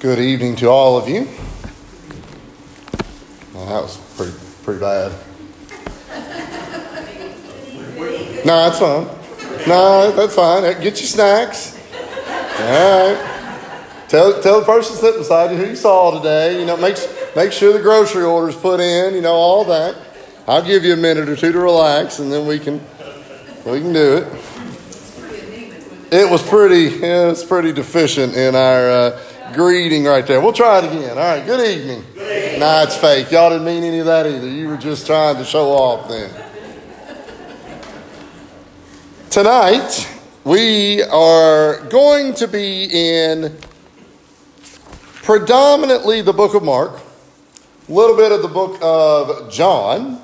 Good evening to all of you. Well, that was pretty bad. No, that's fine. No, that's fine. Get your snacks. All right. Tell the person sitting beside you who you saw today. You know, make sure the grocery order's put in. You know, all that. I'll give you a minute or two to relax, and then we can do it. It was pretty deficient in our greeting right there. We'll try it again. All right, good evening. Good evening. Nah, it's fake. Y'all didn't mean any of that either. You were just trying to show off then. Tonight, we are going to be in predominantly the book of Mark, a little bit of the book of John,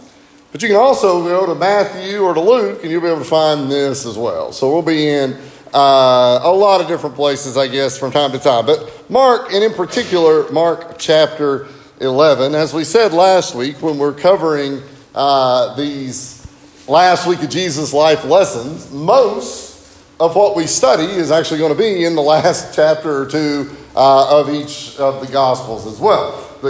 but you can also go to Matthew or to Luke, and you'll be able to find this as well. So we'll be in a lot of different places, I guess, from time to time. But Mark, and in particular, Mark chapter 11, as we said last week when we're covering these last week of Jesus' life lessons, most of what we study is actually going to be in the last chapter or two of each of the Gospels as well. The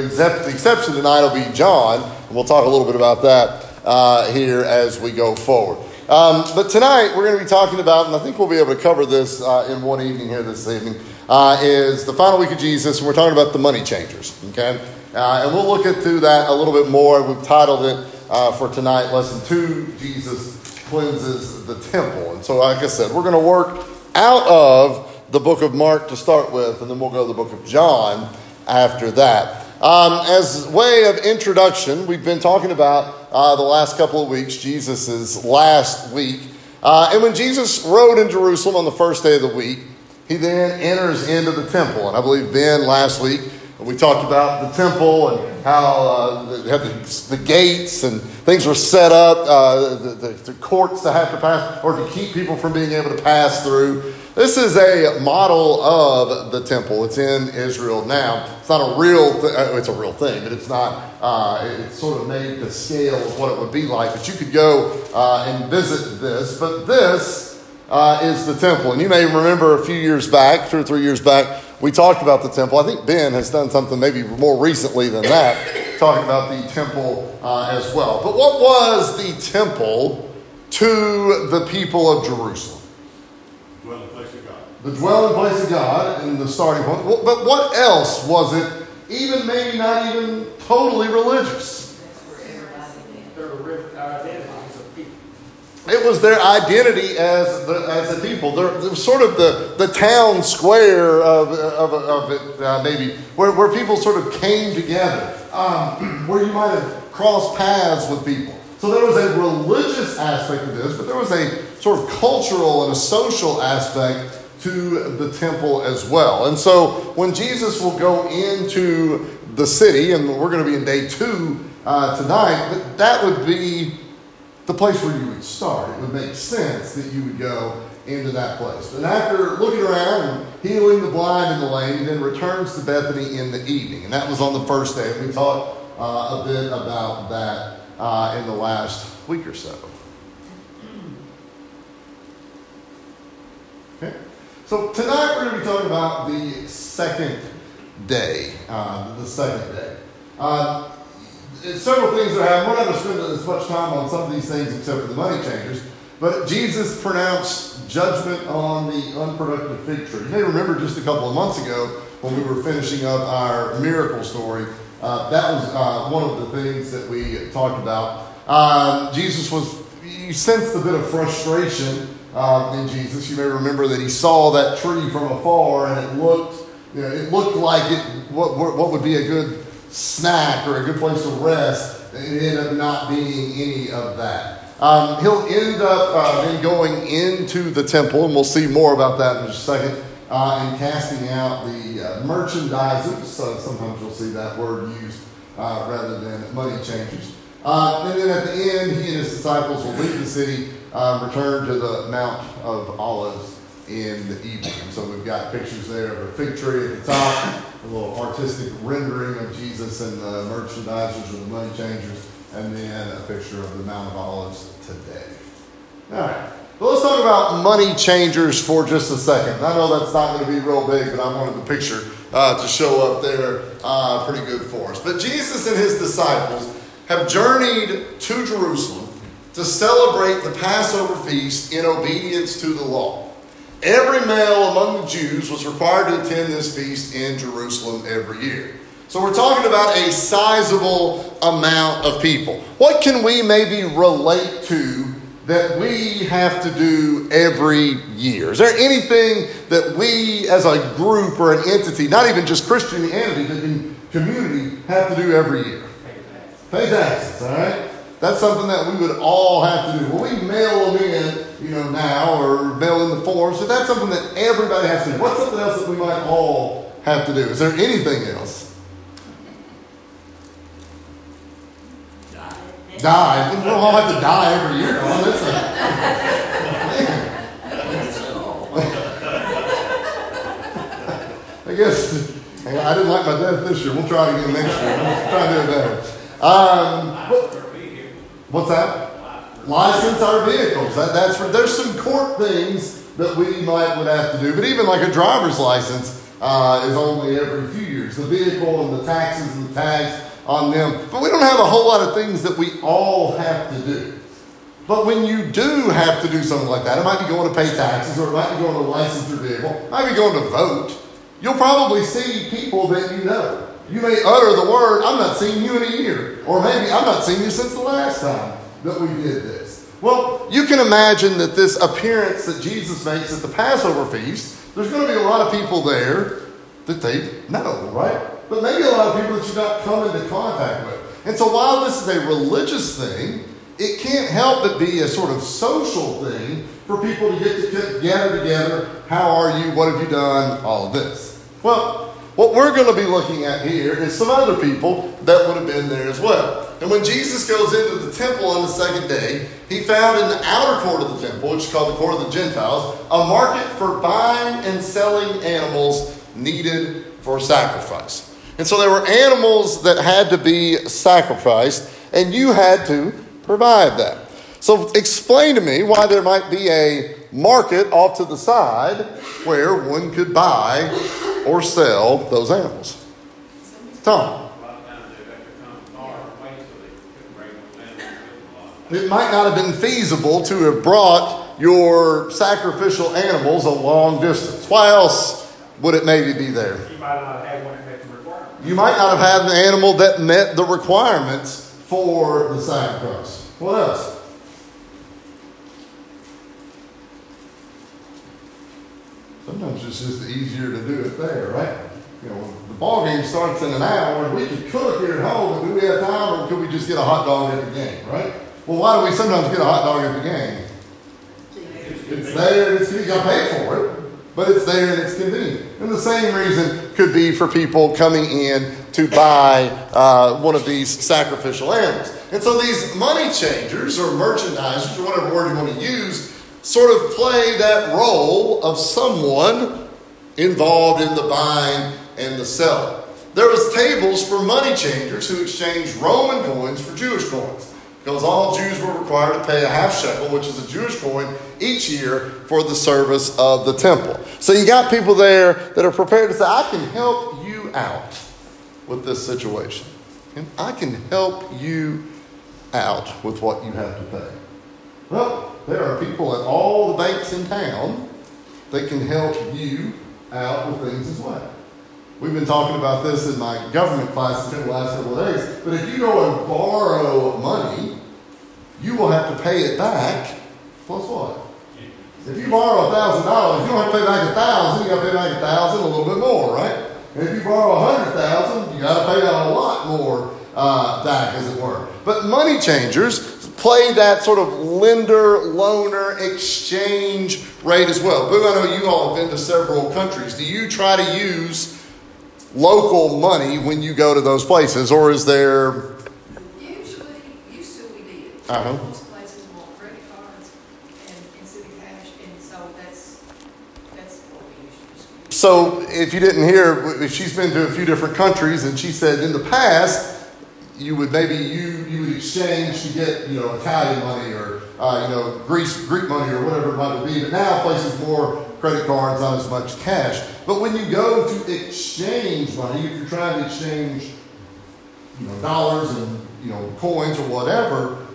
exception tonight will be John, and we'll talk a little bit about that here as we go forward. But tonight we're going to be talking about, and I think we'll be able to cover this in one evening here this evening, is the final week of Jesus, and we're talking about the money changers, okay? And we'll look at through that a little bit more. We've titled it for tonight, Lesson 2, Jesus Cleanses the Temple. And so, like I said, we're going to work out of the book of Mark to start with, and then we'll go to the book of John after that. As way of introduction, we've been talking about the last couple of weeks, Jesus' last week. And when Jesus rode in Jerusalem on the first day of the week, he then enters into the temple. And I believe, Ben, last week, we talked about the temple and how they had the gates and things were set up, the courts to have to pass or to keep people from being able to pass through. This is a model of the temple. It's in Israel now. It's not a real it's a real thing, but it's not, it's sort of made to scale of what it would be like. But you could go and visit this. But this is the temple. And you may remember a few years back, 2 or 3 years back, we talked about the temple. I think Ben has done something maybe more recently than that, talking about the temple as well. But what was the temple to the people of Jerusalem? The dwelling place of God and the starting point. But what else was it, even maybe not even totally religious? It was their identity as a people. It was sort of the town square of it, maybe, where people sort of came together, where you might have crossed paths with people. So there was a religious aspect of this, but there was a sort of cultural and a social aspect to the temple as well. And so when Jesus will go into the city, and we're going to be in day 2 tonight, that would be the place where you would start. It would make sense that you would go into that place. And after looking around and healing the blind and the lame, he then returns to Bethany in the evening. And that was on the first day. We talked a bit about that in the last week or so. Okay. So tonight we're going to be talking about the second day. Several things that happen. We're not going to spend as much time on some of these things except for the money changers. But Jesus pronounced judgment on the unproductive fig tree. You may remember just a couple of months ago when we were finishing up our miracle story. That was one of the things that we talked about. Jesus was, you sensed a bit of frustration in Jesus. You may remember that he saw that tree from afar, and it looked like what would be a good snack or a good place to rest. It ended up not being any of that. He'll end up then going into the temple, and we'll see more about that in just a second, and casting out the merchandisers. So sometimes you'll see that word used rather than money changers. And then at the end, he and his disciples will leave the city, return to the Mount of Olives in the evening. So we've got pictures there of a fig tree at the top, a little artistic rendering of Jesus and the merchandisers or the money changers, and then a picture of the Mount of Olives today. All right, well, let's talk about money changers for just a second. I know that's not going to be real big, but I wanted the picture to show up there pretty good for us. But Jesus and his disciples have journeyed to Jerusalem to celebrate the Passover feast in obedience to the law. Every male among the Jews was required to attend this feast in Jerusalem every year. So we're talking about a sizable amount of people. What can we maybe relate to that we have to do every year? Is there anything that we as a group or an entity, not even just Christianity, but in community, have to do every year? Pay taxes, all right? That's something that we would all have to do. Well, we mail them in, now, or mail in the form. So that's something that everybody has to do. What's something else that we might all have to do? Is there anything else? Die. We don't all have to die every year. Well, that's I guess I didn't like my death this year. We'll try it again next year. We'll try to do better. What's that? License our vehicles. There's some court things that we would have to do, but even like a driver's license is only every few years. The vehicle and the taxes and the tags on them. But we don't have a whole lot of things that we all have to do. But when you do have to do something like that, it might be going to pay taxes, or it might be going to license your vehicle, it might be going to vote. You'll probably see people that you know. You may utter the word, "I'm not seeing you in a year," or maybe "I'm not seeing you since the last time that we did this." Well, you can imagine that this appearance that Jesus makes at the Passover feast, there's going to be a lot of people there that they know, right? But maybe a lot of people that you don't come into contact with. And so while this is a religious thing, it can't help but be a sort of social thing for people to get to gather together. How are you? What have you done? All of this. Well, what we're going to be looking at here is some other people that would have been there as well. And when Jesus goes into the temple on the second day, he found in the outer court of the temple, which is called the court of the Gentiles, a market for buying and selling animals needed for sacrifice. And so there were animals that had to be sacrificed, and you had to provide that. So explain to me why there might be a market off to the side where one could buy or sell those animals. Tom? It might not have been feasible to have brought your sacrificial animals a long distance. Why else would it maybe be there? You might not have had an animal that met the requirements for the sacrifice. What else? Sometimes it's just easier to do it there, right? The ball game starts in an hour, and we could cook here at home, but do we have time, or could we just get a hot dog at the game, right? Well, why do we sometimes get a hot dog at the game? It's there, and you got to pay for it. But it's there and it's convenient. And the same reason could be for people coming in to buy one of these sacrificial animals. And so these money changers or merchandisers, or whatever word you want to use, sort of play that role of someone involved in the buying and the selling. There was tables for money changers who exchanged Roman coins for Jewish coins, because all Jews were required to pay a half shekel, which is a Jewish coin, each year for the service of the temple. So you got people there that are prepared to say, "I can help you out with this situation. And I can help you out with what you have to pay." Well, there are people at all the banks in town that can help you out with things as well. We've been talking about this in my government classes for the last couple of days. But if you go and borrow money, you will have to pay it back. Plus what? If you borrow $1,000, you don't have to pay back $1,000. You got to pay back $1,000, a little bit more, right? And if you borrow $100,000, you got to pay out a lot more back, as it were. But money changers play that sort of lender, loaner, exchange rate as well. Boom! I know you all have been to several countries. Do you try to use local money when you go to those places, or is there? Usually we did. Most places want credit cards and instead of cash, and so that's what we usually do. So if you didn't hear, if she's been to a few different countries, and she said in the past you would exchange to get Italian money or Greek money or whatever it might be. But now places more credit cards, not as much cash. But when you go to exchange money, if you're trying to exchange, dollars and coins or whatever,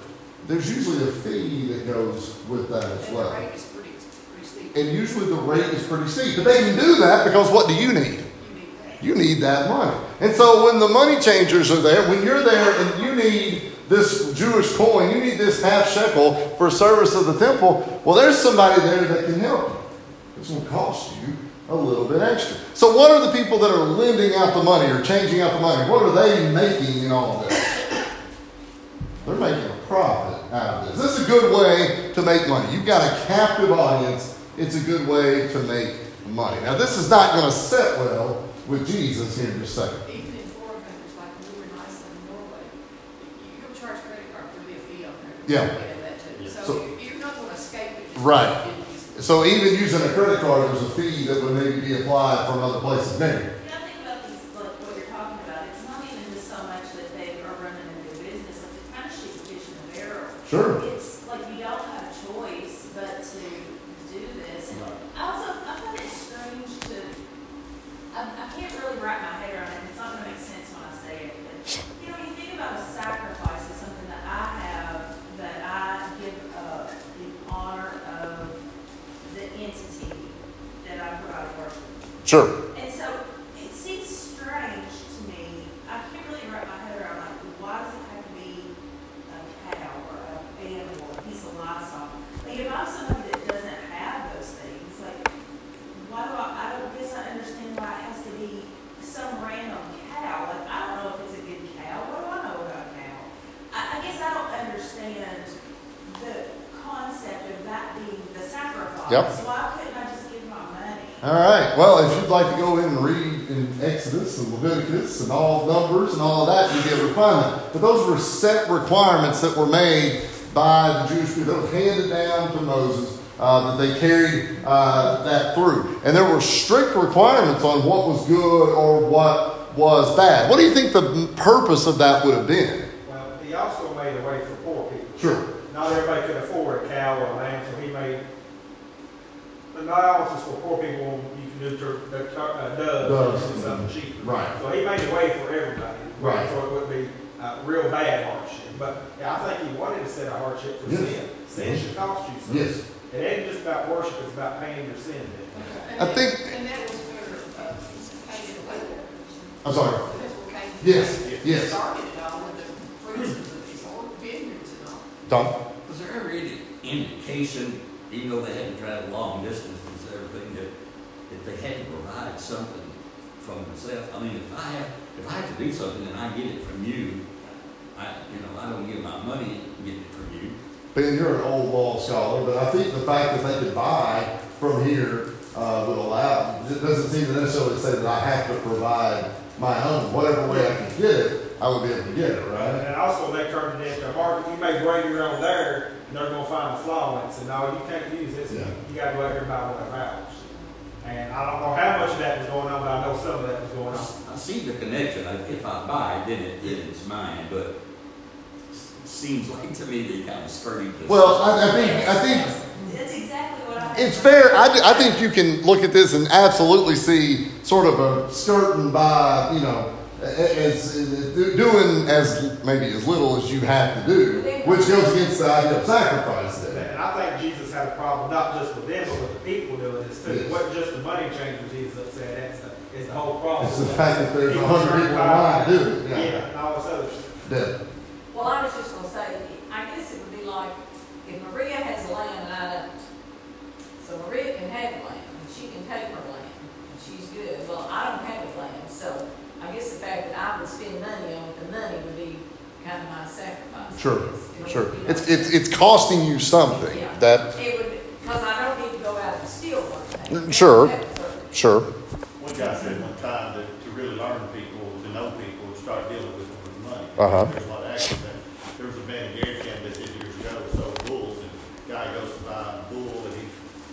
there's usually a fee that goes with that as well. The rate is pretty steep. And usually the rate is pretty steep. But they can do that because what do you need? You need that money. And so when the money changers are there, when you're there and you need this Jewish coin, you need this half shekel for service of the temple, well, there's somebody there that can help you. This will cost you a little bit extra. So what are the people that are lending out the money or changing out the money? What are they making in all of this? They're making a profit out of this. This is a good way to make money. You've got a captive audience. It's a good way to make money. Now, this is not going to sit well with Jesus here in a second. Even in foreign countries, like we were nice in Norway, you'll charge credit card, there'll be a fee on there. Yeah. So you're not going to escape it. Right. So even using a credit card, there's a fee that would maybe be applied from other places. Maybe. I think about this, what you're talking about, it's not even just so much that they are running a new business. It's kind of shoots fish in the barrel. Sure. It's like you don't have a choice but to do this. And I find it strange to, I can't really wrap my head around it. It's not going to make sense when I say it. But, when you think about a sacrifice, it's something that I have that I give up in honor of the entity that I provide worship. Sure. And so it seems strange to me. I can't really wrap my head around, why does it have to be a cow or a animal, a piece of livestock? If I'm somebody that doesn't have those things, why do I don't guess I understand why it has to be some random cow. I don't know if it's a good cow. What do I know about a cow? I guess I don't understand the concept of that being the sacrifice. Yep. So why couldn't I just give my money? All right. Well, if you'd like to go in and read in Exodus and Leviticus and all Numbers and all of that, you get a requirement. But those were set requirements that were made by the Jewish people that were handed down to Moses, that they carried that through. And there were strict requirements on what was good or what was bad. What do you think the purpose of that would have been? Well, he also made a way for poor people. Sure. Not everybody could afford a cow or a lamb, so he made the allowances for poor people. You can do doves and something cheaper. Right. So he made a way for everybody. Right. So it would be real bad hardship. But I think he wanted to set a hardship for sin. Sin should cost you something. Yes. It ain't just about worship, it's about paying your sin. And that was where Cain and Abel. I'm sorry. That's where Cain and Yes. started it all with the fruits of these old vineyards and all. Tom? Was there ever any indication, even though they had to travel long distances and everything, that they had to provide something from themselves? I mean, if I have to do something and I get it from you, I don't get my money getting it from you. Ben, you're an old law scholar, but I think the fact that they could buy from here would allow, it doesn't seem to necessarily say that I have to provide my own. Whatever way I can get it, I would be able to get it, right? And also they turned it into a market. You may wait around there, and they're going to find a flaw in it. So no, you can't use this. Yeah. You got to go out here and buy one of ours. And I don't know how much of that was going on, but I know some of that was going on. I see the connection. If I buy it, then it's mine, but seems like to me they kind of skirted this. Well, I think that's exactly what I. It's fair. I think you can look at this and absolutely see sort of a skirting by, as doing as maybe as little as you have to do, which goes against the idea of sacrifice. There. And I think Jesus had a problem not just with them, but with the people doing this too. Yes. It wasn't just the money changers Jesus upset. That's the whole problem. It's the fact that there's 100 people trying to do it. Yeah, and all this other stuff. Well, I was just going to say, I guess it would be like if Maria has land and I don't. So Maria can have land, and she can take her land, and she's good. Well, I don't have a land, so I guess the fact that I would spend money on it, the money would be kind of my sacrifice. Sure, sure. It's costing you something. Yeah. That it would, because I don't need to go out and steal one thing. Sure, sure. One guy said one time that to really learn people, to know people, start dealing with them with money. Uh huh. There was a man in Gary Camp that 10 years ago sold bulls, and the guy goes to buy a bull, and he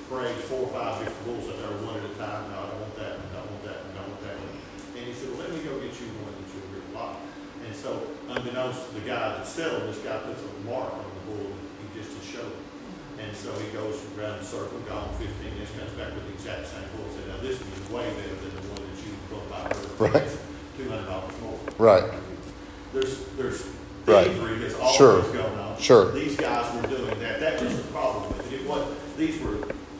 brings 4 or 5 different bulls in there one at a time. No, I don't want that one, I don't want that one, I don't want that one. And he said, well, let me go get you one that you'll really like. And so, unbeknownst to the guy that sold, this guy puts a mark on the bull, and he just to show. And so he goes around the circle, gone 15 minutes, comes back with the exact same bull. Said, now this is way better than the one that you brought by her. Right. $200 more. Right. There's thievery. There's all things going on. Sure. These guys were doing that. That was the problem with it. It wasn't, these were,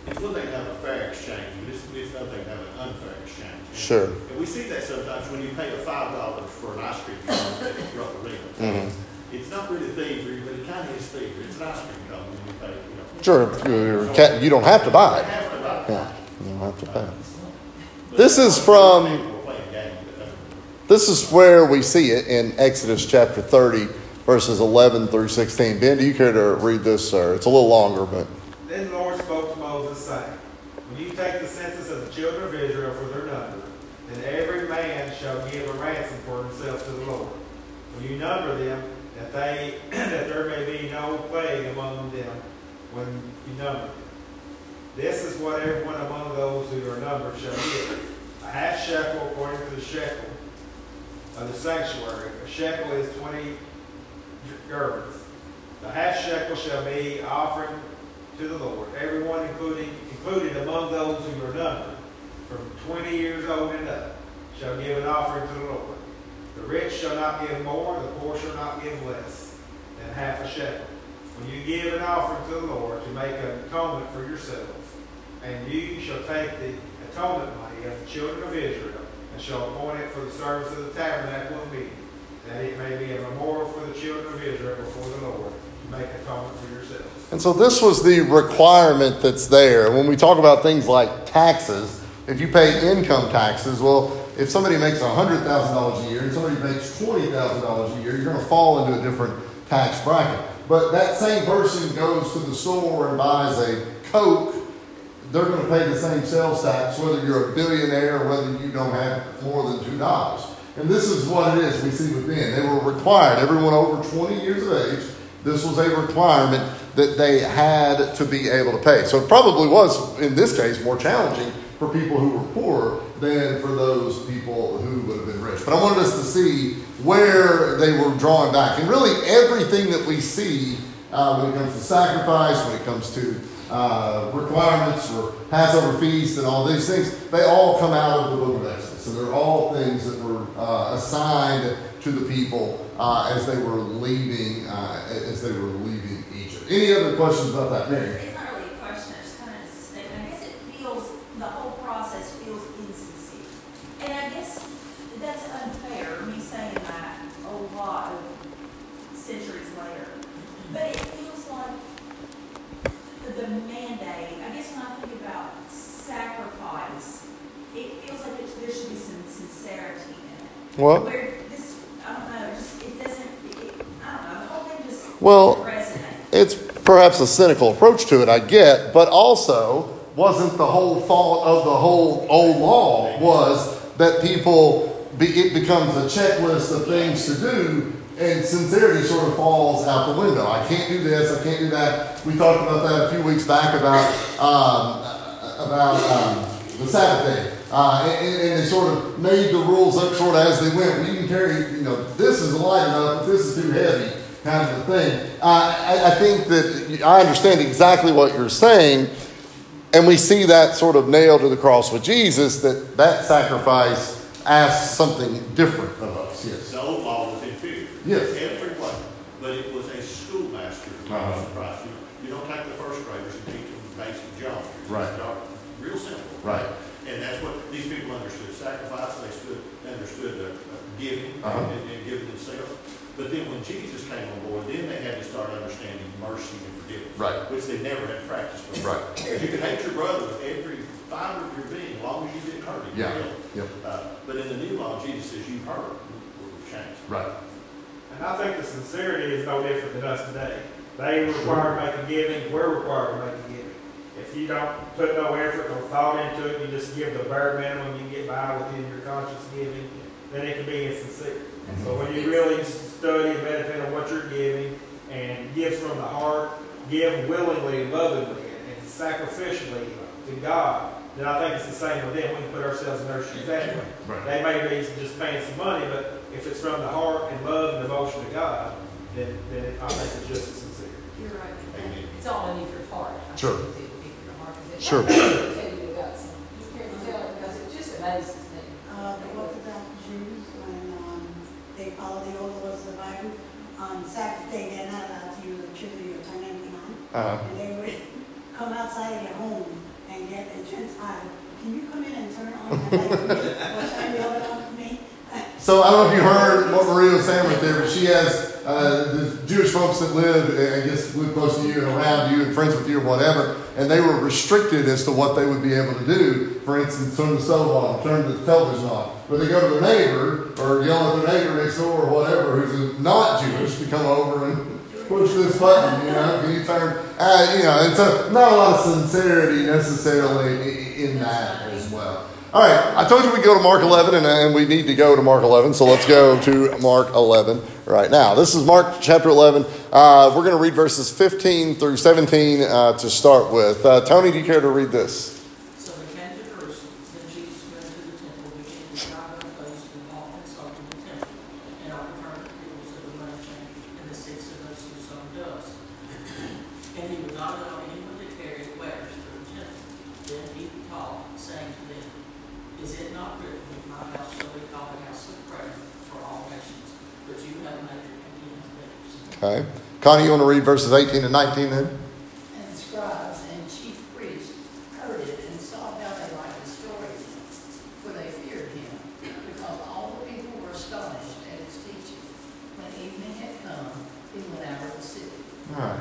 it's one thing to have a fair exchange, but it's another thing to have an unfair exchange. And, sure. And we see that sometimes when you pay a $5 for an ice cream cone that you brought the ring. Mm-hmm. It's not really thievery, but it kind of is thievery. It's an ice cream cone when you pay, you know. Sure, you don't have to buy it. Yeah, you don't have to pay it. This is where we see it in Exodus chapter 30, verses 11 through 16. Ben, do you care to read this, sir? It's a little longer, but... Then the Lord spoke to Moses, saying, When you take the census of the children of Israel for their number, then every man shall give a ransom for himself to the Lord. When you number them, that there may be no plague among them, when you number them. This is what everyone among those who are numbered shall give. A half shekel according to the shekel of the sanctuary. A shekel is 20 gervas. The half shekel shall be offered to the Lord. Everyone included among those who are numbered, from 20 years old and up, shall give an offering to the Lord. The rich shall not give more, the poor shall not give less than half a shekel. When you give an offering to the Lord to make an atonement for yourselves, and you shall take the atonement money of the children of Israel, and shall appoint it for the service of the tabernacle of meeting, that it may be a memorial for the children of Israel before the Lord, to make atonement for yourselves. And so this was the requirement that's there. When we talk about things like taxes, if you pay income taxes, well, if somebody makes $100,000 a year and somebody makes $20,000 a year, you're going to fall into a different tax bracket. But that same person goes to the store and buys a Coke, they're going to pay the same sales tax whether you're a billionaire or whether you don't have more than $2. And this is what it is we see with men. They were required, everyone over 20 years of age, this was a requirement that they had to be able to pay. So it probably was, in this case, more challenging for people who were poor than for those people who would have been rich. But I wanted us to see where they were drawing back. And really everything that we see when it comes to sacrifice, when it comes to requirements or Passover feast and all these things, they all come out of the book of Exodus. So they're all things that were assigned to the people as they were leaving Egypt. Any other questions about that, Mary? Well, it's perhaps a cynical approach to it, I get, but also wasn't the whole thought of the whole old law was that it becomes a checklist of things to do, and sincerity sort of falls out the window. I can't do this, I can't do that. We talked about that a few weeks back about the Sabbath day. And they sort of made the rules up sort of as they went. We can carry, this is light enough, this is too heavy, kind of thing. I think that I understand exactly what you're saying, and we see that sort of nailed to the cross with Jesus, that sacrifice asks something different of us. Yes. The old law was inferior. Yes. Every way. But it was a schoolmaster who was the price. You don't take the first graders and teach them the basic geometry. Right. Real simple. Right. And that's what these people understood. Sacrifice, they understood giving and giving themselves. But then when Jesus came on board, then they had to start understanding mercy and forgiveness, right, which they never had practiced before. Right. You could hate your brother with every fiber of your being as long as you didn't hurt him. Yeah. Yep. But in the new law, Jesus says you hurt or change. Right. And I think the sincerity is no different than us today. They require making giving. We're required to make a giving. If you don't put no effort or thought into it, you just give the bare minimum you get by within your conscious giving, then it can be insincere. Mm-hmm. So when you really study and meditate on what you're giving and give from the heart, give willingly, lovingly, and sacrificially to God, then I think it's the same with them. We can put ourselves in their shoes that way. Right. They may be just paying some money, but if it's from the heart and love and devotion to God, then I think it's just as sincere. You're right. Amen. It's all in your heart. Sure. Sure. Sure. Tell you about some. You can't tell it because it just amazes me. The Orthodox Jews, when they follow the Old Laws of the Bible, on Saturday they're not allowed to use a chisel or turn anything on. And they would come outside of their home and get a Gentile. Can you come in and turn on the light for me? Or turn the oven on for me? So I don't know if you heard what Maria was saying right there, but she has the Jewish folks that live, I guess, live close to you and around you and friends with you or whatever, and they were restricted as to what they would be able to do. For instance, turn the stove on, turn the television on. But they go to their neighbor or yell at their neighbor next door or whatever who's not Jewish to come over and push this button, you know, can you turn, you know, and so not a lot of sincerity necessarily in that as well. All right, I told you we'd go to Mark 11, and we need to go to Mark 11, so let's go to Mark 11 right now. This is Mark chapter 11. We're going to read verses 15 through 17 to start with. Tony, do you care to read this? So they came to Jerusalem, then Jesus went to the temple, began to drive out those who bought and sold in the temple, and overturned the tables of the money changers and the seats of those who sold doves. And he would not allow anyone to carry wares through the temple. Then he called, saying to them, "Is it not written, my house shall be called a house of prayer for all nations, but you have made it a den of thieves." Okay. Connie, you want to read verses 18 and 19 then? "And scribes and chief priests heard it and saw how they liked the story, for they feared him, because all the people were astonished at his teaching. When evening had come, he went out of the city." All right.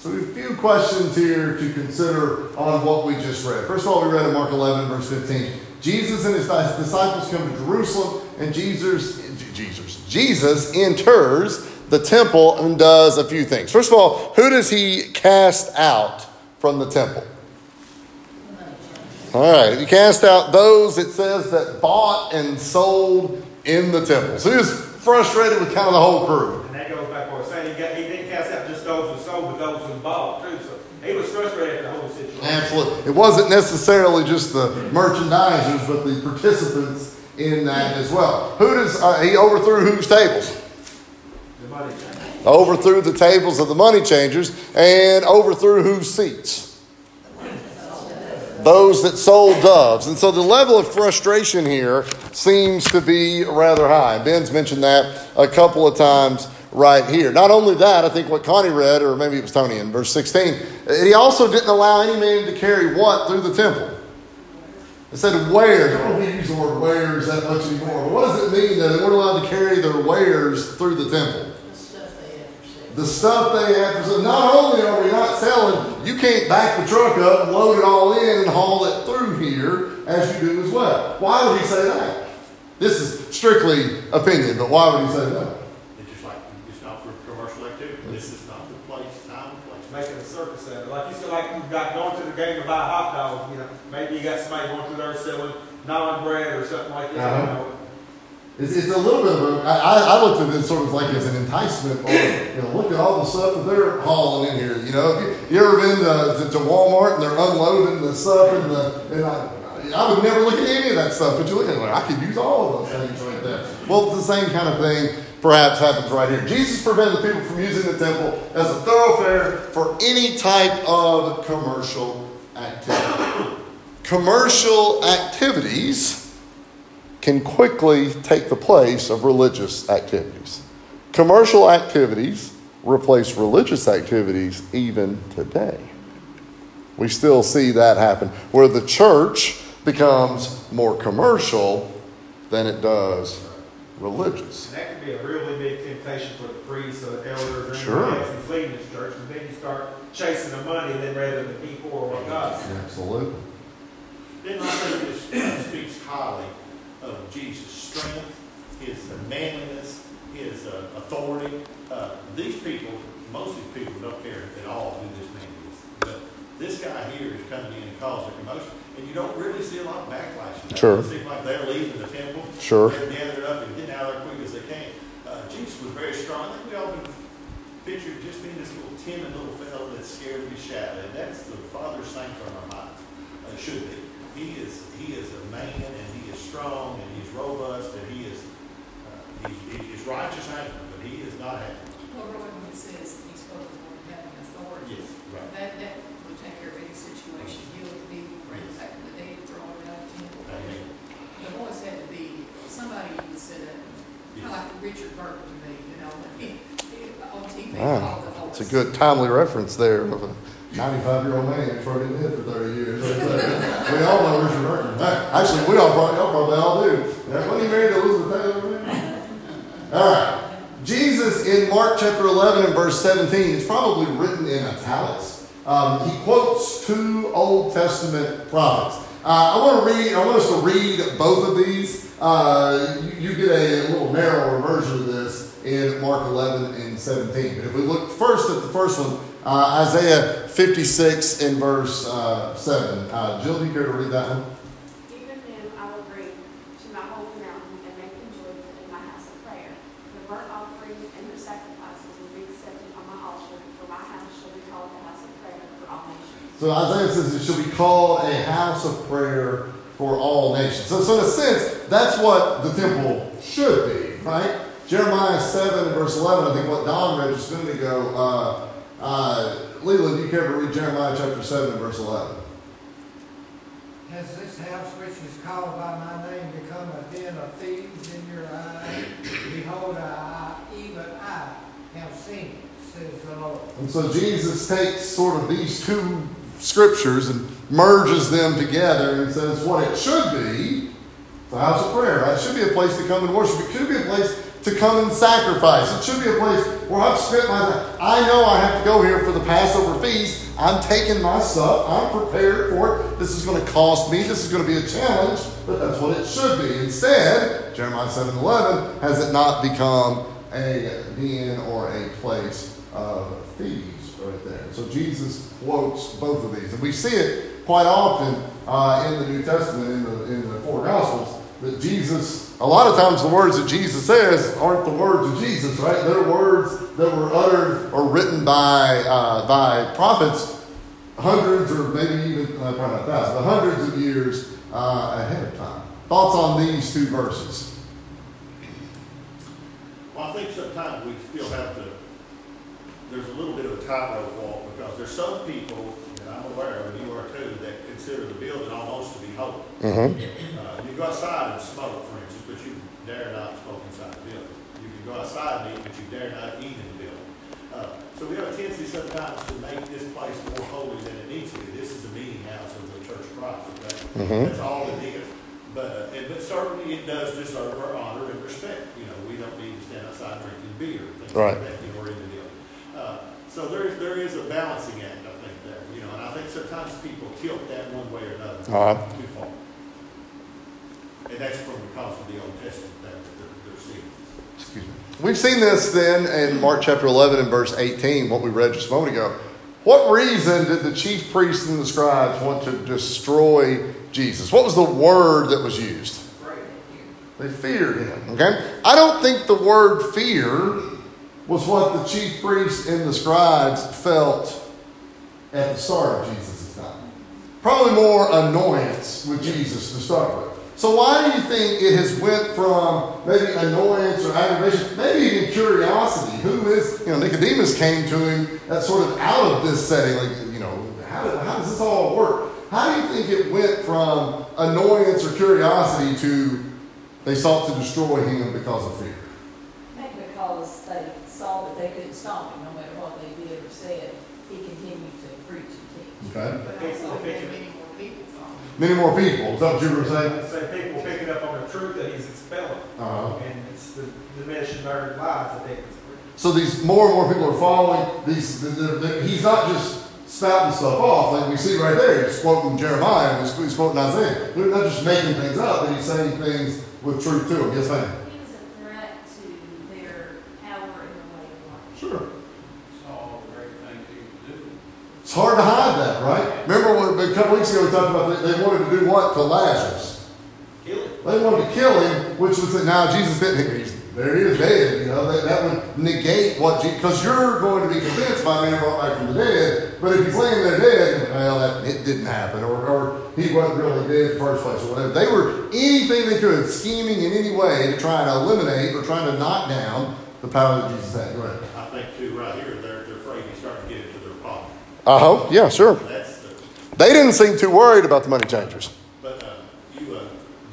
So we have a few questions here to consider on what we just read. First of all, we read in Mark 11, verse 15. Jesus and his disciples come to Jerusalem, and Jesus enters the temple and does a few things. First of all, who does he cast out from the temple? All right, he cast out those, it says, that bought and sold in the temple. So he was frustrated with kind of the whole crew. And that goes back to what I was saying. He didn't cast out just those who sold, but those who bought, too. So he was frustrated at the whole situation. Absolutely. It wasn't necessarily just the merchandisers, but the participants in that as well. Who does he overthrew whose tables? The money changers. Overthrew the tables of the money changers, and overthrew whose seats? Those that sold doves. And so the level of frustration here seems to be rather high. Ben's mentioned that a couple of times right here. Not only that, I think what Connie read, or maybe it was Tony in verse 16, he also didn't allow any man to carry what through the temple? It said wares. I don't know if we use the word wares that much anymore. But what does it mean that they weren't allowed to carry their wares through the temple? The stuff they had for sale. Not only are we not selling, you can't back the truck up, load it all in, and haul it through here as you do as well. Why would he say that? This is strictly opinion, but why would he say that? It's just like, it's not for commercial activity. This is not the place, time and place. Making a circus out of it. Like you said, like you've got going to the game to buy hot dogs. You know, maybe you got somebody going through there selling non bread or something like that. Uh-huh. You know. It's a little bit of a, I looked at it sort of like as an enticement, or, you know, look at all the stuff that they're hauling in here. You know, you ever been to Walmart and they're unloading the stuff and I would never look at any of that stuff, but you look at it like, I could use all of those things right there. Well, it's the same kind of thing perhaps happens right here. Jesus prevented the people from using the temple as a thoroughfare for any type of commercial activity. Commercial activities can quickly take the place of religious activities. Commercial activities replace religious activities even today. We still see that happen, where the church becomes more commercial than it does religious. And that could be a really big temptation for the priests or the elders or anyone else who's leading this church, and then you start chasing the money then rather than the people or what God says. Absolutely. Then I think this speaks highly of Jesus' strength, his manliness, his authority. These people, most of these people don't care at all who this man is. But this guy here is coming in and causing a commotion. And you don't really see a lot of backlash. Sure. It seems like they're leaving the temple. Sure. They're gathered up and getting out of there quick as they can. Jesus was very strong. I think we all can picture just being this little timid little fellow that's scared to be shouted. And that's the Father's saint from our minds. It should be. He is a man, and he is strong, and he's robust, and he is righteous, but he is not happy. Well, Rowan says he spoke with more having authority. Yes. Right. That would take care of any situation. You would be right back in the day and throw it out of the temple. The voice had to be somebody you would sit in, kind of like Richard Burton to me, you know, on TV. Wow. It's a good timely reference there of a 95-year-old man that's already lived for 30 years. We all know Richard Burton. Actually, we all probably all do. Wasn't he married to Elizabeth Taylor? All right. Jesus in Mark chapter 11 and verse 17, it's probably written in italics. He quotes two Old Testament prophets. I want us to read both of these. You get a little narrower version of this in Mark 11 and 17. But if we look first at the first one, Isaiah 56 and verse 7. Jill, do you care to read that one? So Isaiah says it shall be called a house of prayer for all nations. So in a sense, that's what the temple should be, right? Jeremiah 7 verse 11, I think what Don read just a minute ago. Leland, do you care to read Jeremiah chapter 7 verse 11? Has this house which is called by my name become a den of thieves in your eyes? Behold, even I have seen it, says the Lord. And so Jesus takes sort of these two scriptures and merges them together and says what it should be. It's a house of prayer. Right? It should be a place to come and worship. It should be a place to come and sacrifice. It should be a place where I've spent my time. I know I have to go here for the Passover feast. I'm taking my sup. I'm prepared for it. This is going to cost me. This is going to be a challenge, but that's what it should be. Instead, Jeremiah 7:11, has it not become a den or a place of thieves? Right there. So Jesus quotes both of these. And we see it quite often in the New Testament, in the four Gospels, that Jesus, a lot of times the words that Jesus says aren't the words of Jesus, right? They're words that were uttered or written by prophets hundreds or maybe even, probably not thousands, but hundreds of years ahead of time. Thoughts on these two verses? Well, I think sometimes we still have to, there's a little bit of a tightrope walk because there's some people, and I'm aware of, and you are too, that consider the building almost to be holy. Mm-hmm. You go outside and smoke, for instance, but you dare not smoke inside the building. You can go outside and eat, but you dare not eat in the building. So we have a tendency sometimes to make this place more holy than it needs to be. This is the meeting house of the Church of Christ. Okay? Mm-hmm. That's all it is. But certainly it does deserve our honor and respect. You know, we don't need to stand outside drinking beer and things right. Like that. You know, or in the so there is a balancing act, I think, there. You know, and I think sometimes people tilt that one way or another too far. And that's from the cause of the Old Testament that they're seeing. Excuse me. We've seen this then in Mark chapter 11 and verse 18, what we read just a moment ago. What reason did the chief priests and the scribes want to destroy Jesus? What was the word that was used? They feared him. Okay? I don't think the word fear was what the chief priests and the scribes felt at the start of Jesus' time. Probably more annoyance with Jesus to start with. So why do you think it has went from maybe annoyance or aggravation, maybe even curiosity? Who is, you know, Nicodemus came to him that's sort of out of this setting, like, you know, how does this all work? How do you think it went from annoyance or curiosity to they sought to destroy him because of fear? Maybe because they saw that they couldn't stop him no matter what they did or said. He continued to preach and teach. Okay. But also he had many more people from him. Many more people. Is that what you were saying? Say people picking up on the truth that he's expelling. Uh-huh. And it's the diminishing their lives that they can preach. So these more and more people are following. He's not just spouting stuff off like we see right there. He's quoting Jeremiah and he's quoting Isaiah. They're not just making things up, but he's saying things with truth to them. Yes, ma'am. It's hard to hide that, right? Remember a couple weeks ago we talked about they wanted to do what to Lazarus? Kill him. They wanted to kill him, which was that now Jesus didn't. There he is dead. You know that would negate what Jesus, because you're going to be convinced by a man brought back from the dead. But if he's laying there dead, well, it didn't happen, or he wasn't really dead in the first place, or whatever. They were anything they could, scheming in any way to try to eliminate or trying to knock down the power that Jesus had. Go ahead. I think too, right here, they're afraid he's starting to get into their pocket. Yeah, sure. They didn't seem too worried about the money changers. But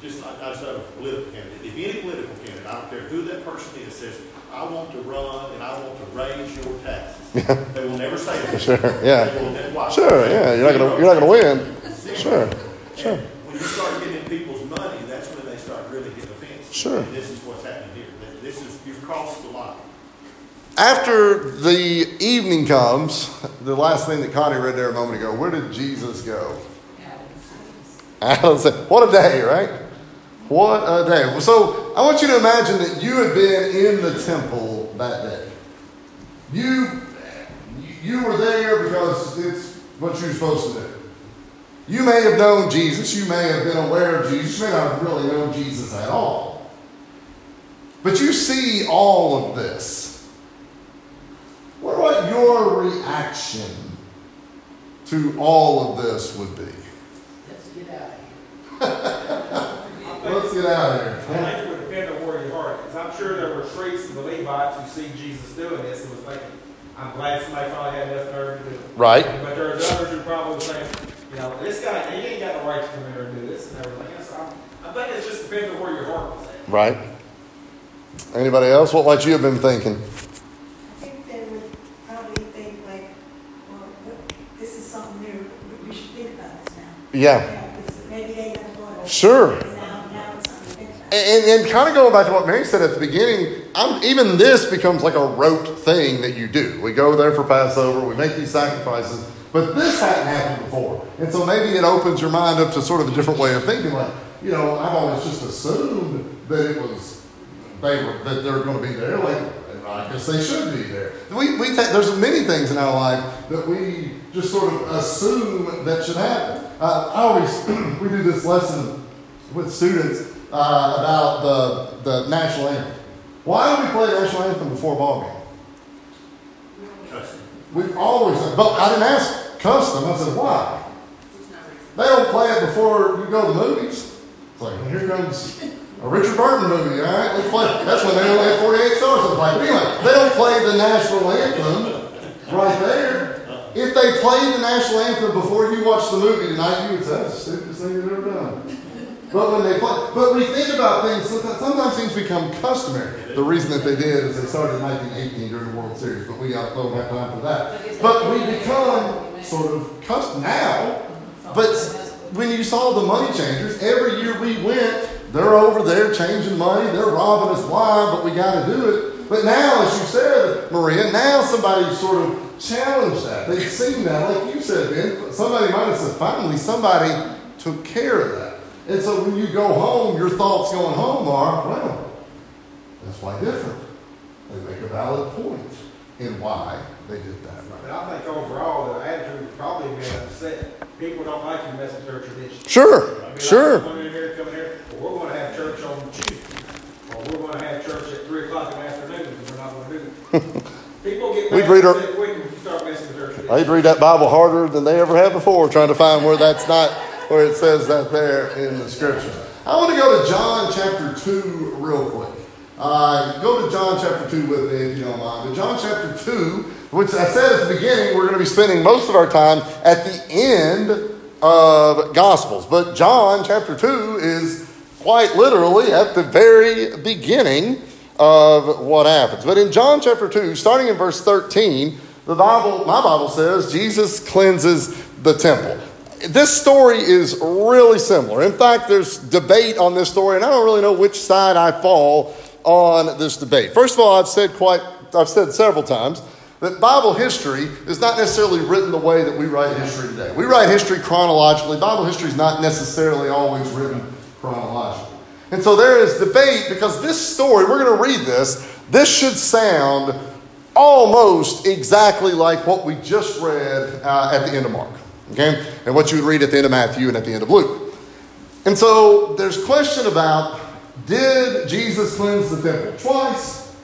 just like I said, a political candidate, if any political candidate, I don't care who that person is, says, I want to run and I want to raise your taxes. Yeah. They will never say that. Sure, yeah. They will never watch sure, yeah. You're not going to win. Sure, sure. And when you start getting people's money, that's when they start really getting offensive. Sure. And this is what's happening here. You've crossed the line. After the evening comes, the last thing that Connie read there a moment ago, where did Jesus go? Adam's. What a day, right? What a day. So I want you to imagine that you had been in the temple that day. You were there because it's what you were supposed to do. You may have known Jesus. You may have been aware of Jesus. You may not have really known Jesus at all. But you see all of this. What about your reaction to all of this would be? Let's get out of here. Let's get out of here. I think it would depend on where you are. Because I'm sure there were priests and the Levites who see Jesus doing this and was thinking, I'm glad somebody finally had enough nerve to do it. Right. But there are others who probably think, this guy, he ain't got the right to come in here and do this and everything else. I think it's just depending on where your heart was at. Right. Anybody else? What might you have been thinking? Yeah. Sure. And kind of going back to what Mary said at the beginning, even this becomes like a rote thing that you do. We go there for Passover, we make these sacrifices, but this hadn't happened before. And so maybe it opens your mind up to sort of a different way of thinking. Like, I've always just assumed that they were going to be there later. I guess they should be there. There's many things in our life that we just sort of assume that should happen. We do this lesson with students about the national anthem. Why do we play national anthem before a ball game? We've always done. But I didn't ask custom. I said, why? They don't play it before you go to the movies. It's like, here comes a Richard Burton movie, all right? Let's play it. That's when they only had 48 stars to play. But anyway, they don't play the national anthem right there. If they played the national anthem before you watched the movie tonight, you would say, that's the stupidest thing you've ever done. But we think about things, sometimes things become customary. The reason that they did is they started in 1918 during the World Series, but we don't have time for that. But we become sort of custom now. But when you saw the money changers, every year we went, they're over there changing money, they're robbing us blind, but we got to do it. But now, as you said, Maria, now somebody sort of challenge that. They've seen that. Like you said, Ben, somebody might have said, finally, somebody took care of that. And so when you go home, your thoughts going home are, well, that's why different. They make a valid point in why they did that. Right. But I think overall, the attitude would probably been upset. People don't like you messing with their tradition. Sure, sure. Coming here. Well, we're going to have church on Tuesday. Or we're going to have church at 3 o'clock in the afternoon, and we're not going to do it. People get mad upset quick. They'd read that Bible harder than they ever have before, trying to find where it says that there in the scripture. I want to go to John chapter 2 real quick. Go to John chapter 2 with me if you don't mind. But John chapter 2, which I said at the beginning, we're going to be spending most of our time at the end of Gospels. But John chapter 2 is quite literally at the very beginning of what happens. But in John chapter 2, starting in verse 13, my Bible says, Jesus cleanses the temple. This story is really similar. In fact, there's debate on this story, and I don't really know which side I fall on this debate. First of all, I've said several times that Bible history is not necessarily written the way that we write history today. We write history chronologically. Bible history is not necessarily always written chronologically. And so there is debate because this story, we're going to read this should sound almost exactly like what we just read at the end of Mark, okay? And what you would read at the end of Matthew and at the end of Luke. And so there's question about, did Jesus cleanse the temple twice,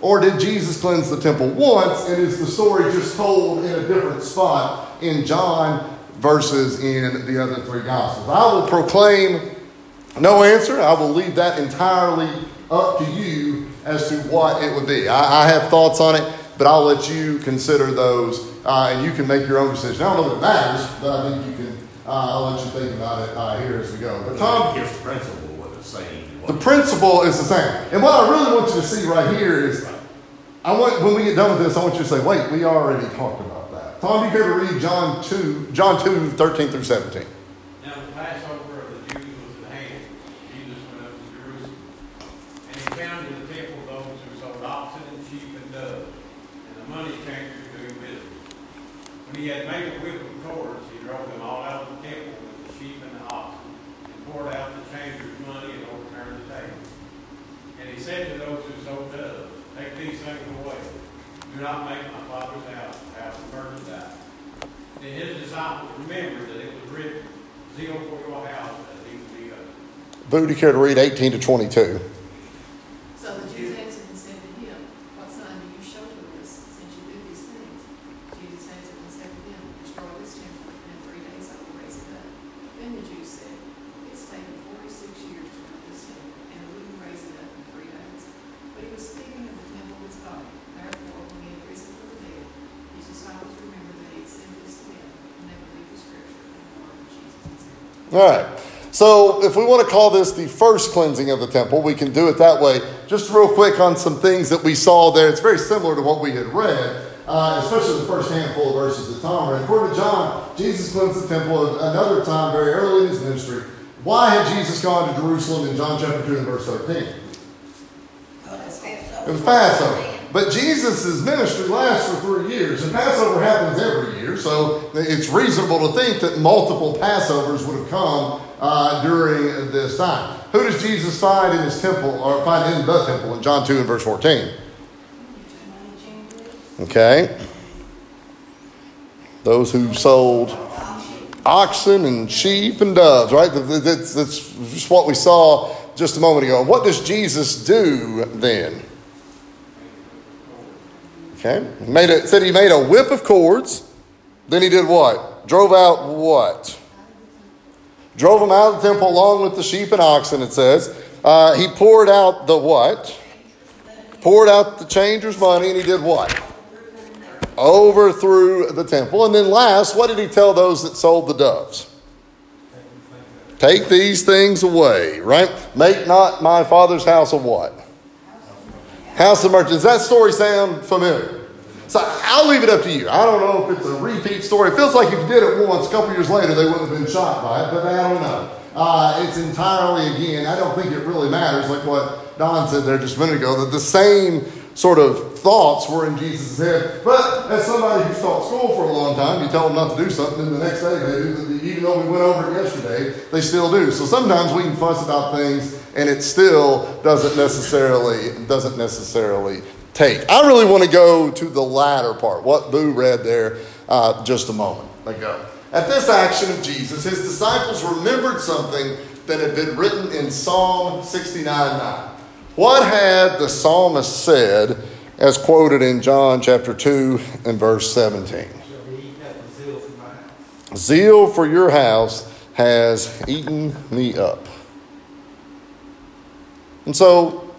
or did Jesus cleanse the temple once, and is the story just told in a different spot in John versus in the other three Gospels? I will proclaim no answer. I will leave that entirely up to you as to what it would be. I have thoughts on it. but I'll let you consider those, and you can make your own decision. I don't know that it matters, but I think you can. I'll let you think about it here as we go. But Tom, here's the principle. What it's saying. The principle is the same. And what I really want you to see right here is, I want, when we get done with this, I want you to say, wait, we already talked about that. Tom, do you care to read John 2, 13 through 17? Now the Passover of the Jews was at hand. Jesus went up to Jerusalem. And he found in the temple those who sold oxen and sheep and doves, and the money changers doing business. When he had made a whip of cords, he drove them all out of the temple with the sheep and the oxen, and poured out the changers' money and overturned the table. And he said to those who sold doves, take these things away. Do not make my Father's house a house of merchandise. Then his disciples remembered that it was written, zeal for your house that he would be up. Boo, do you care to read 18 to 22? So the Jews answered and said to him, what sign do you show to us since you do these things? Jesus answered and said to them, destroy this temple, and in 3 days I will raise it up. Then the Jews said, it's taken 46 years to build this temple, and we can raise it up in 3 days. But he was speaking of the temple of his body. Therefore, when he had risen from the dead, his disciples remembered that he had said this to them, and they believed the scripture and the word of Jesus himself. All right. So, if we want to call this the first cleansing of the temple, we can do it that way. Just real quick on some things that we saw there. It's very similar to what we had read, especially the first handful of verses that Tom read. According to John, Jesus cleansed the temple another time very early in his ministry. Why had Jesus gone to Jerusalem in John chapter 2 and verse 13? It was Passover. But Jesus' ministry lasts for 3 years, and Passover happens every year, so it's reasonable to think that multiple Passovers would have come during this time. Who does Jesus find in his temple, or find in the temple in John 2 and verse 14? Okay. Those who sold oxen and sheep and doves, right? That's just what we saw just a moment ago. What does Jesus do then? Okay. Said he made a whip of cords. Then he did what? Drove out what? Drove them out of the temple along with the sheep and oxen, it says. He poured out the what? Poured out the changers' money, and he did what? Overthrew the temple. And then last, what did he tell those that sold the doves? Take these things away, right? Make not my Father's house a what? House of merchants. Does that story sound familiar? So I'll leave it up to you. I don't know if it's a repeat story. It feels like if you did it once, a couple years later, they wouldn't have been shocked by it, but I don't know. It's entirely, again, I don't think it really matters, like what Don said there just a minute ago, that the same sort of thoughts were in Jesus' head. But as somebody who's taught school for a long time, you tell them not to do something, and the next day they do, even though we went over it yesterday, they still do. So sometimes we can fuss about things, and it still doesn't necessarily take. I really want to go to the latter part, what Boo read there just a moment ago. At this action of Jesus, his disciples remembered something that had been written in Psalm 69:9. What had the psalmist said, as quoted in John chapter 2 and verse 17? Zeal for your house has eaten me up. And so,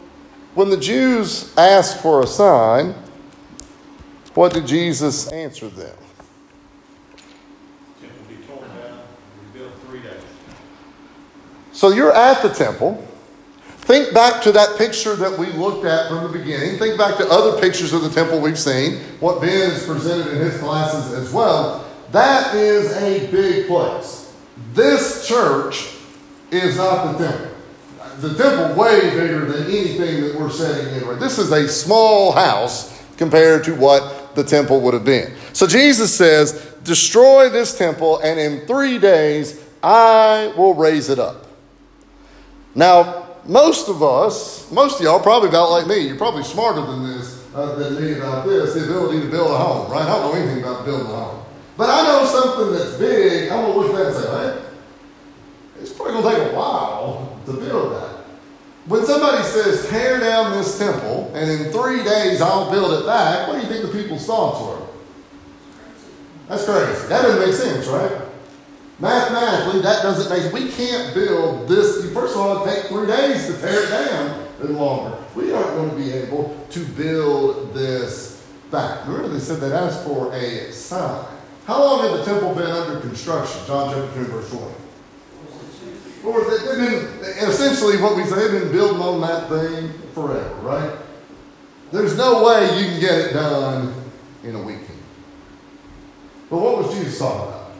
when the Jews asked for a sign, what did Jesus answer them? The temple will be torn down and rebuilt in 3 days. So you're at the temple. Think back to that picture that we looked at from the beginning. Think back to other pictures of the temple we've seen, what Ben has presented in his classes as well. That is a big place. This church is not the temple. The temple way bigger than anything that we're setting in right. This is a small house compared to what the temple would have been. So Jesus says, destroy this temple, and in 3 days I will raise it up. Now, most of y'all, probably about like me, you're probably smarter than me about this, the ability to build a home, right? I don't know anything about building a home. But I know something that's big, I'm going to look at that and say, hey, it's probably going to take a while to build that. When somebody says, tear down this temple, and in 3 days I'll build it back, what do you think the people's thoughts were? That's crazy. That doesn't make sense, right? Mathematically, that doesn't make sense. We can't build this. First of all, it'd take 3 days to tear it down and longer. We aren't going to be able to build this back. Remember they said they'd asked for a sign. How long had the temple been under construction? John chapter 2, verse 20. Lord, essentially what we say, they've been building on that thing forever, right? There's no way you can get it done in a weekend. But what was Jesus talking about?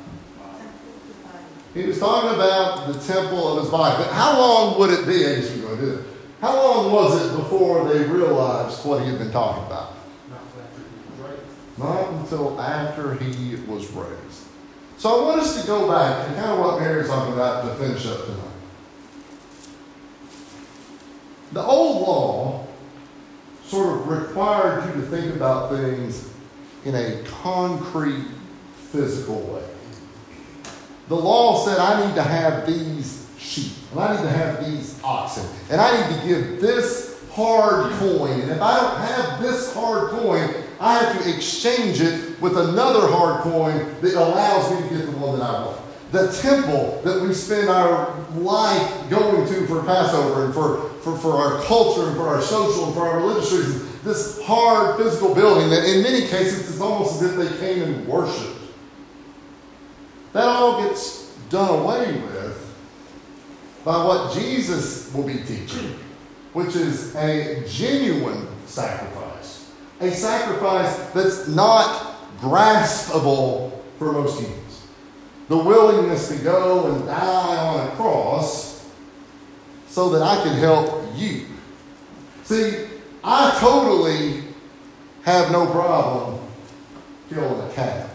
He was talking about the temple of his body. But how long would it be? I guess we're going to do it. How long was it before they realized what he had been talking about? Not until after he was raised. So I want us to go back and kind of what Mary's talking about to finish up tonight. The old law sort of required you to think about things in a concrete, physical way. The law said, I need to have these sheep, and I need to have these oxen, and I need to give this hard coin. And if I don't have this hard coin, I have to exchange it with another hard coin that allows me to get the one that I want. The temple that we spend our life going to for Passover and for our culture and for our social and for our religious reasons, this hard physical building that in many cases it's almost as if they came and worshiped. That all gets done away with by what Jesus will be teaching, which is a genuine sacrifice. A sacrifice that's not graspable for most humans. The willingness to go and die on a cross so that I can help you. See, I totally have no problem killing a calf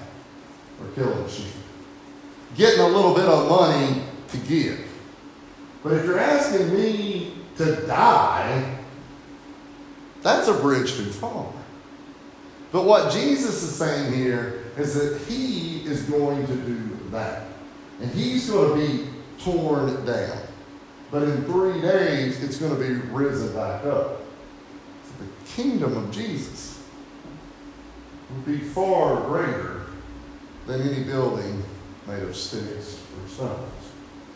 or killing a sheep. Getting a little bit of money to give. But if you're asking me to die, that's a bridge too far. But what Jesus is saying here is that he is going to do that. And he's going to be torn down. But in 3 days, it's going to be risen back up. So the kingdom of Jesus will be far greater than any building made of sticks or stones.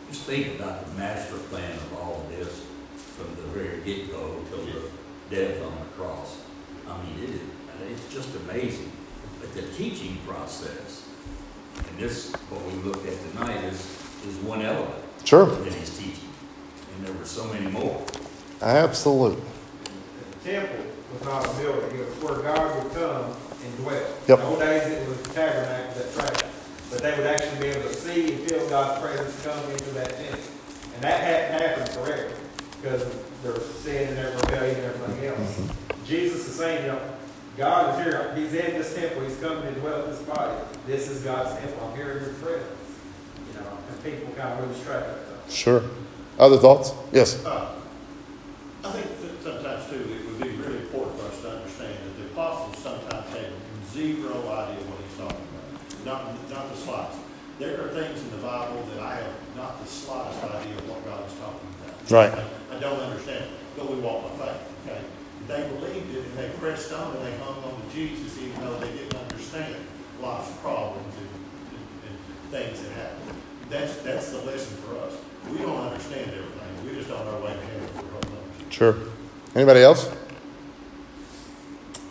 Just think about the master plan of all of this from the very get-go till the death on the cross. I mean, it's just amazing. But the teaching process, and this, what we looked at tonight, is one element. Sure. That he's teaching. And there were so many more. Absolutely. The temple was not a building. It was where God would come and dwell. Yep. In the old days, it was the tabernacle that traveled. But they would actually be able to see and feel God's presence come into that tent. And that hadn't happened forever because of their sin and their rebellion and everything else. Mm-hmm. Jesus is saying, you know, God is here. He's in this temple. He's coming to dwell in this body. This is God's temple. I'm here in your presence. You know, and people kind of lose track of that. Sure. Other thoughts? Yes. I think that sometimes, too, it would be really important for us to understand that the apostles sometimes had zero idea what he's talking about. Not the slightest. There are things in the Bible that I have not the slightest idea of what God is talking about. Right. I don't understand it, but we walk by faith. Okay. They believed it, and they pressed on, and they hung on to Jesus, even though they didn't understand life's problems and things that happened. That's the lesson for us. We don't understand everything. We just don't know our way to handle it. Sure. Anybody else?